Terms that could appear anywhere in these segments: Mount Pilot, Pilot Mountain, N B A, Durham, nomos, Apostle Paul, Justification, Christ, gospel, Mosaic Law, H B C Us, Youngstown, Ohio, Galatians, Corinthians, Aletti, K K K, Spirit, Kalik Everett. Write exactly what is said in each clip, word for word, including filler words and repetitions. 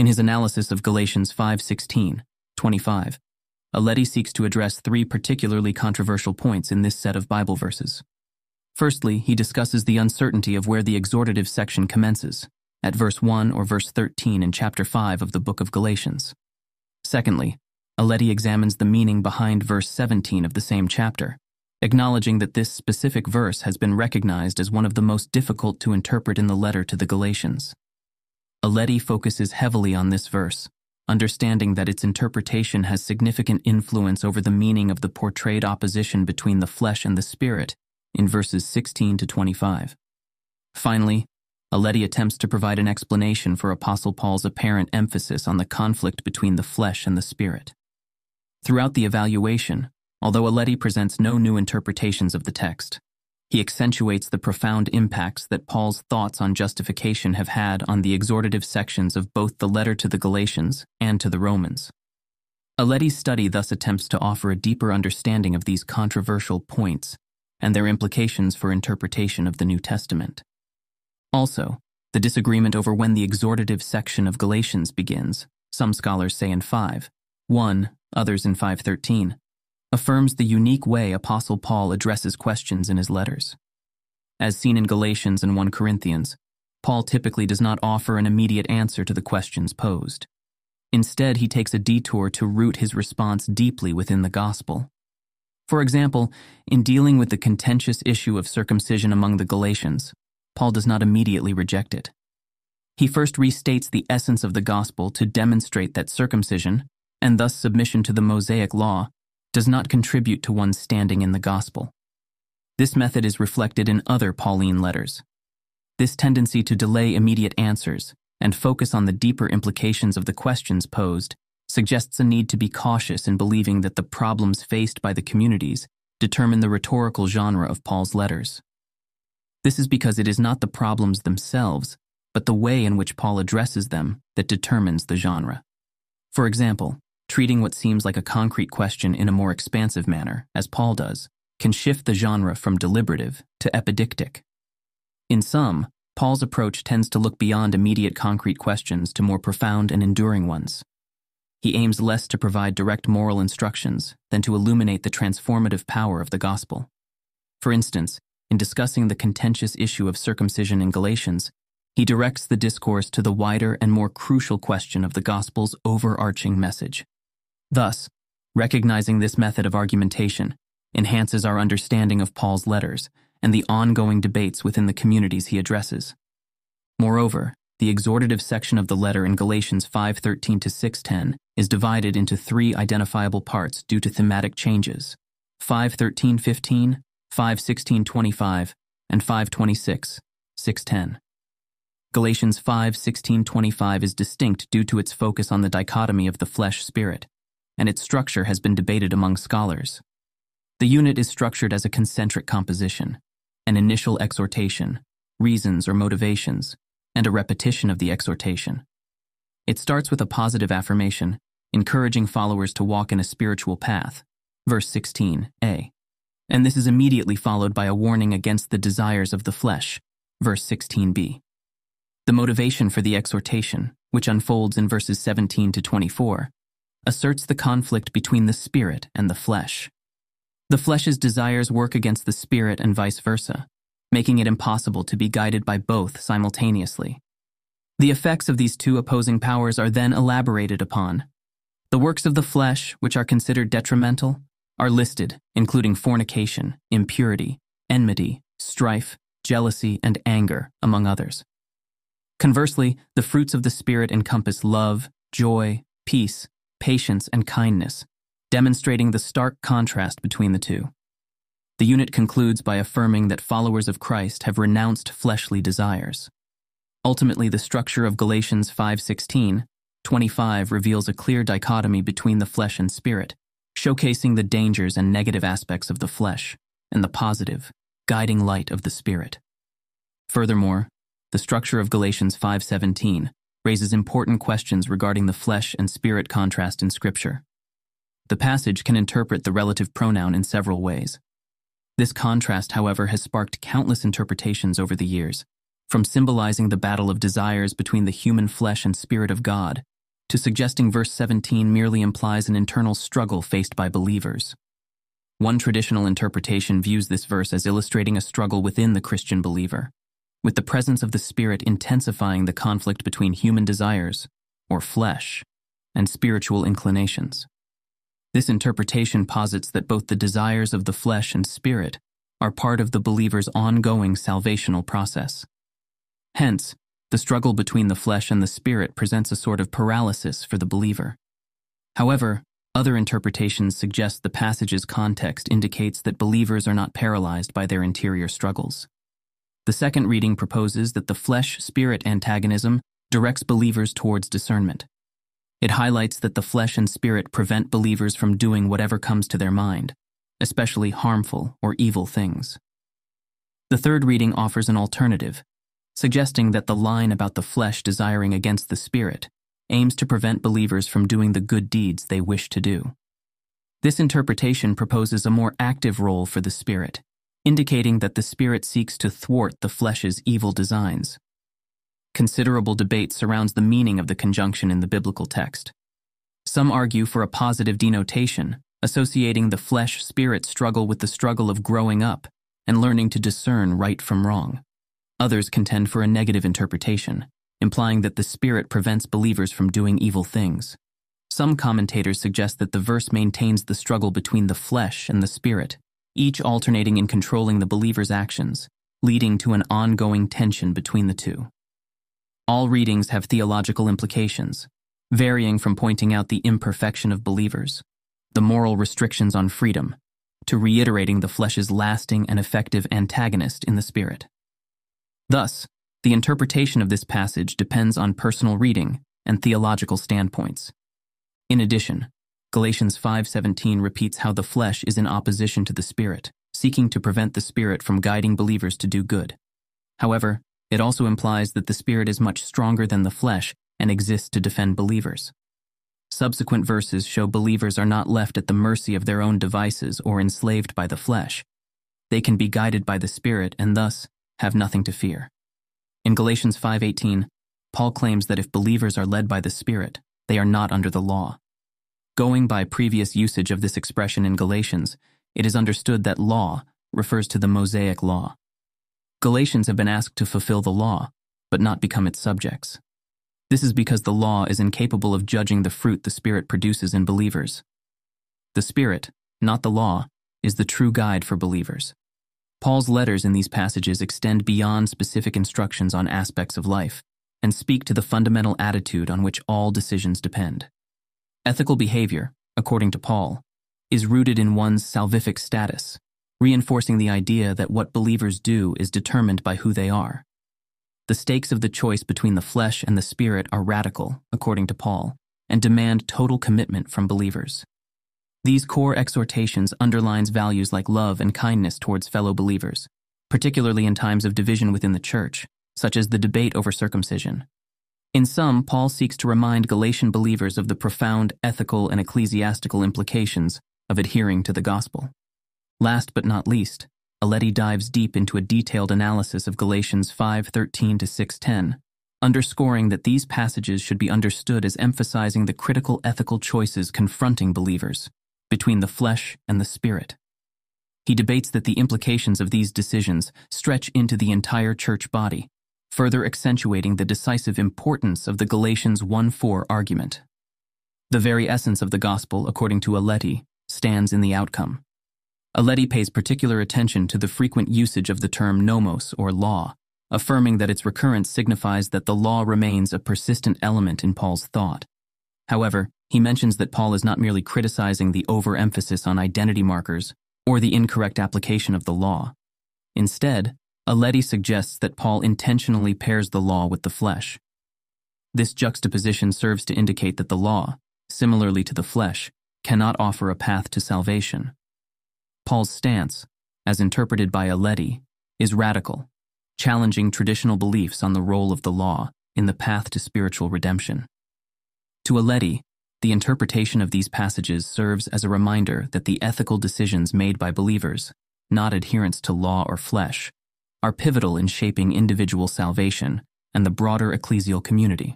In his analysis of Galatians five sixteen, twenty-five, Aletti seeks to address three particularly controversial points in this set of Bible verses. Firstly, he discusses the uncertainty of where the exhortative section commences, at verse one or verse thirteen in chapter five of the book of Galatians. Secondly, Aletti examines the meaning behind verse seventeen of the same chapter, acknowledging that this specific verse has been recognized as one of the most difficult to interpret in the letter to the Galatians. Aletti focuses heavily on this verse, understanding that its interpretation has significant influence over the meaning of the portrayed opposition between the flesh and the spirit in verses sixteen to twenty-five. Finally, Aletti attempts to provide an explanation for Apostle Paul's apparent emphasis on the conflict between the flesh and the spirit. Throughout the evaluation, although Aletti presents no new interpretations of the text, he accentuates the profound impacts that Paul's thoughts on justification have had on the exhortative sections of both the letter to the Galatians and to the Romans. Aletti's study thus attempts to offer a deeper understanding of these controversial points and their implications for interpretation of the New Testament. Also, the disagreement over when the exhortative section of Galatians begins, some scholars say in five one, others in five thirteen, affirms the unique way Apostle Paul addresses questions in his letters. As seen in Galatians and First Corinthians, Paul typically does not offer an immediate answer to the questions posed. Instead, he takes a detour to root his response deeply within the gospel. For example, in dealing with the contentious issue of circumcision among the Galatians, Paul does not immediately reject it. He first restates the essence of the gospel to demonstrate that circumcision, and thus submission to the Mosaic Law, does not contribute to one's standing in the gospel. This method is reflected in other Pauline letters. This tendency to delay immediate answers and focus on the deeper implications of the questions posed suggests a need to be cautious in believing that the problems faced by the communities determine the rhetorical genre of Paul's letters. This is because it is not the problems themselves, but the way in which Paul addresses them that determines the genre. For example, treating what seems like a concrete question in a more expansive manner, as Paul does, can shift the genre from deliberative to epidictic. In sum, Paul's approach tends to look beyond immediate concrete questions to more profound and enduring ones. He aims less to provide direct moral instructions than to illuminate the transformative power of the gospel. For instance, in discussing the contentious issue of circumcision in Galatians, he directs the discourse to the wider and more crucial question of the gospel's overarching message. Thus, recognizing this method of argumentation enhances our understanding of Paul's letters and the ongoing debates within the communities he addresses. Moreover, the exhortative section of the letter in Galatians five thirteen to six ten is divided into three identifiable parts due to thematic changes: five thirteen fifteen, five sixteen twenty-five, and five twenty-six six ten. Galatians five sixteen twenty-five is distinct due to its focus on the dichotomy of the flesh-spirit, and its structure has been debated among scholars. The unit is structured as a concentric composition: an initial exhortation, reasons or motivations, and a repetition of the exhortation. It starts with a positive affirmation, encouraging followers to walk in a spiritual path, verse sixteen a, and this is immediately followed by a warning against the desires of the flesh, verse sixteen b. The motivation for the exhortation, which unfolds in verses seventeen to twenty-four, asserts the conflict between the spirit and the flesh. The flesh's desires work against the spirit and vice versa, making it impossible to be guided by both simultaneously. The effects of these two opposing powers are then elaborated upon. The works of the flesh, which are considered detrimental, are listed, including fornication, impurity, enmity, strife, jealousy, and anger, among others. Conversely, the fruits of the Spirit encompass love, joy, peace, patience, and kindness, demonstrating the stark contrast between the two. The unit concludes by affirming that followers of Christ have renounced fleshly desires. Ultimately, the structure of Galatians five sixteen twenty-five reveals a clear dichotomy between the flesh and spirit, showcasing the dangers and negative aspects of the flesh and the positive, guiding light of the spirit. Furthermore, the structure of Galatians five seventeen raises important questions regarding the flesh and spirit contrast in Scripture. The passage can interpret the relative pronoun in several ways. This contrast, however, has sparked countless interpretations over the years, from symbolizing the battle of desires between the human flesh and spirit of God to suggesting verse seventeen merely implies an internal struggle faced by believers. One traditional interpretation views this verse as illustrating a struggle within the Christian believer, with the presence of the Spirit intensifying the conflict between human desires, or flesh, and spiritual inclinations. This interpretation posits that both the desires of the flesh and spirit are part of the believer's ongoing salvational process. Hence, the struggle between the flesh and the spirit presents a sort of paralysis for the believer. However, other interpretations suggest the passage's context indicates that believers are not paralyzed by their interior struggles. The second reading proposes that the flesh-spirit antagonism directs believers towards discernment. It highlights that the flesh and spirit prevent believers from doing whatever comes to their mind, especially harmful or evil things. The third reading offers an alternative, suggesting that the line about the flesh desiring against the spirit aims to prevent believers from doing the good deeds they wish to do. This interpretation proposes a more active role for the spirit, indicating that the spirit seeks to thwart the flesh's evil designs. Considerable debate surrounds the meaning of the conjunction in the biblical text. Some argue for a positive denotation, associating the flesh-spirit struggle with the struggle of growing up and learning to discern right from wrong. Others contend for a negative interpretation, implying that the spirit prevents believers from doing evil things. Some commentators suggest that the verse maintains the struggle between the flesh and the spirit, each alternating in controlling the believer's actions, leading to an ongoing tension between the two. All readings have theological implications, varying from pointing out the imperfection of believers, the moral restrictions on freedom, to reiterating the flesh's lasting and effective antagonist in the spirit. Thus, the interpretation of this passage depends on personal reading and theological standpoints. In addition, Galatians five seventeen repeats how the flesh is in opposition to the spirit, seeking to prevent the spirit from guiding believers to do good. However, it also implies that the spirit is much stronger than the flesh and exists to defend believers. Subsequent verses show believers are not left at the mercy of their own devices or enslaved by the flesh. They can be guided by the Spirit and thus have nothing to fear. In Galatians five eighteen, Paul claims that if believers are led by the Spirit, they are not under the law. Going by previous usage of this expression in Galatians, it is understood that law refers to the Mosaic Law. Galatians have been asked to fulfill the law, but not become its subjects. This is because the law is incapable of judging the fruit the Spirit produces in believers. The Spirit, not the law, is the true guide for believers. Paul's letters in these passages extend beyond specific instructions on aspects of life and speak to the fundamental attitude on which all decisions depend. Ethical behavior, according to Paul, is rooted in one's salvific status, reinforcing the idea that what believers do is determined by who they are. The stakes of the choice between the flesh and the spirit are radical, according to Paul, and demand total commitment from believers. These core exhortations underline values like love and kindness towards fellow believers, particularly in times of division within the church, such as the debate over circumcision. In sum, Paul seeks to remind Galatian believers of the profound ethical and ecclesiastical implications of adhering to the gospel. Last but not least, Aletti dives deep into a detailed analysis of Galatians five thirteen to six ten, underscoring that these passages should be understood as emphasizing the critical ethical choices confronting believers between the flesh and the spirit. He debates that the implications of these decisions stretch into the entire church body, further accentuating the decisive importance of the Galatians one four argument. The very essence of the gospel, according to Aletti, stands in the outcome. Aletti pays particular attention to the frequent usage of the term nomos, or law, affirming that its recurrence signifies that the law remains a persistent element in Paul's thought. However, he mentions that Paul is not merely criticizing the overemphasis on identity markers or the incorrect application of the law. Instead, Aletti suggests that Paul intentionally pairs the law with the flesh. This juxtaposition serves to indicate that the law, similarly to the flesh, cannot offer a path to salvation. Paul's stance, as interpreted by Aletti, is radical, challenging traditional beliefs on the role of the law in the path to spiritual redemption. To Aletti, the interpretation of these passages serves as a reminder that the ethical decisions made by believers, not adherence to law or flesh, are pivotal in shaping individual salvation and the broader ecclesial community.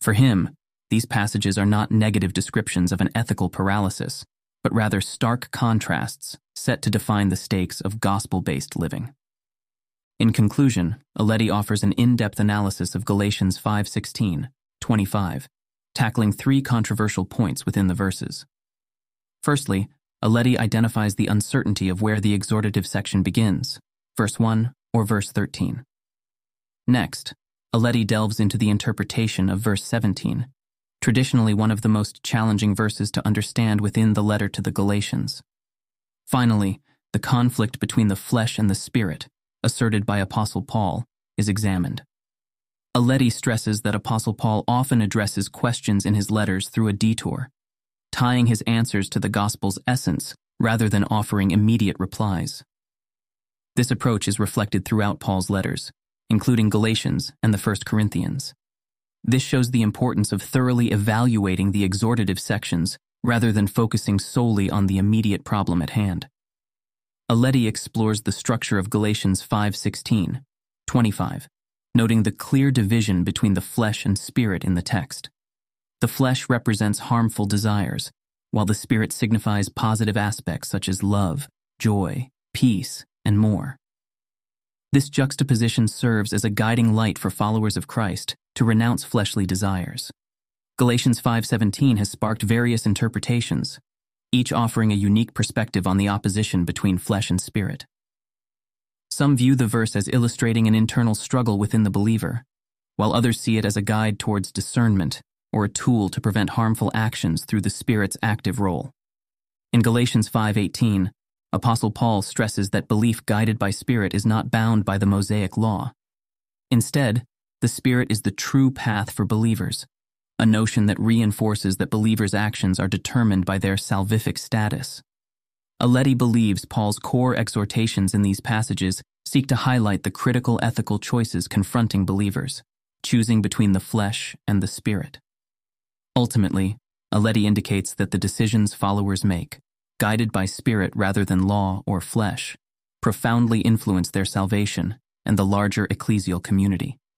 For him, These passages are not negative descriptions of an ethical paralysis, but rather stark contrasts set to define the stakes of gospel-based living. In conclusion, Aletti offers an in-depth analysis of Galatians five sixteen to twenty-five, tackling three controversial points within the verses. Firstly, Aletti identifies the uncertainty of where the exhortative section begins, verse one or verse thirteen. Next, Aletti delves into the interpretation of verse seventeen, traditionally one of the most challenging verses to understand within the letter to the Galatians. Finally, the conflict between the flesh and the spirit, asserted by Apostle Paul, is examined. Aletti stresses that Apostle Paul often addresses questions in his letters through a detour, tying his answers to the gospel's essence rather than offering immediate replies. This approach is reflected throughout Paul's letters, including Galatians and the First Corinthians. This shows the importance of thoroughly evaluating the exhortative sections rather than focusing solely on the immediate problem at hand. Aletti explores the structure of Galatians five sixteen to twenty-five, noting the clear division between the flesh and spirit in the text. The flesh represents harmful desires, while the spirit signifies positive aspects such as love, joy, peace, and more. This juxtaposition serves as a guiding light for followers of Christ to renounce fleshly desires. Galatians five seventeen has sparked various interpretations, each offering a unique perspective on the opposition between flesh and spirit. Some view the verse as illustrating an internal struggle within the believer, while others see it as a guide towards discernment or a tool to prevent harmful actions through the Spirit's active role. In Galatians five eighteen, Apostle Paul stresses that belief guided by Spirit is not bound by the Mosaic Law. Instead, the Spirit is the true path for believers, a notion that reinforces that believers' actions are determined by their salvific status. Aletti believes Paul's core exhortations in these passages seek to highlight the critical ethical choices confronting believers, choosing between the flesh and the Spirit. Ultimately, Aletti indicates that the decisions followers make, guided by spirit rather than law or flesh, profoundly influence their salvation and the larger ecclesial community.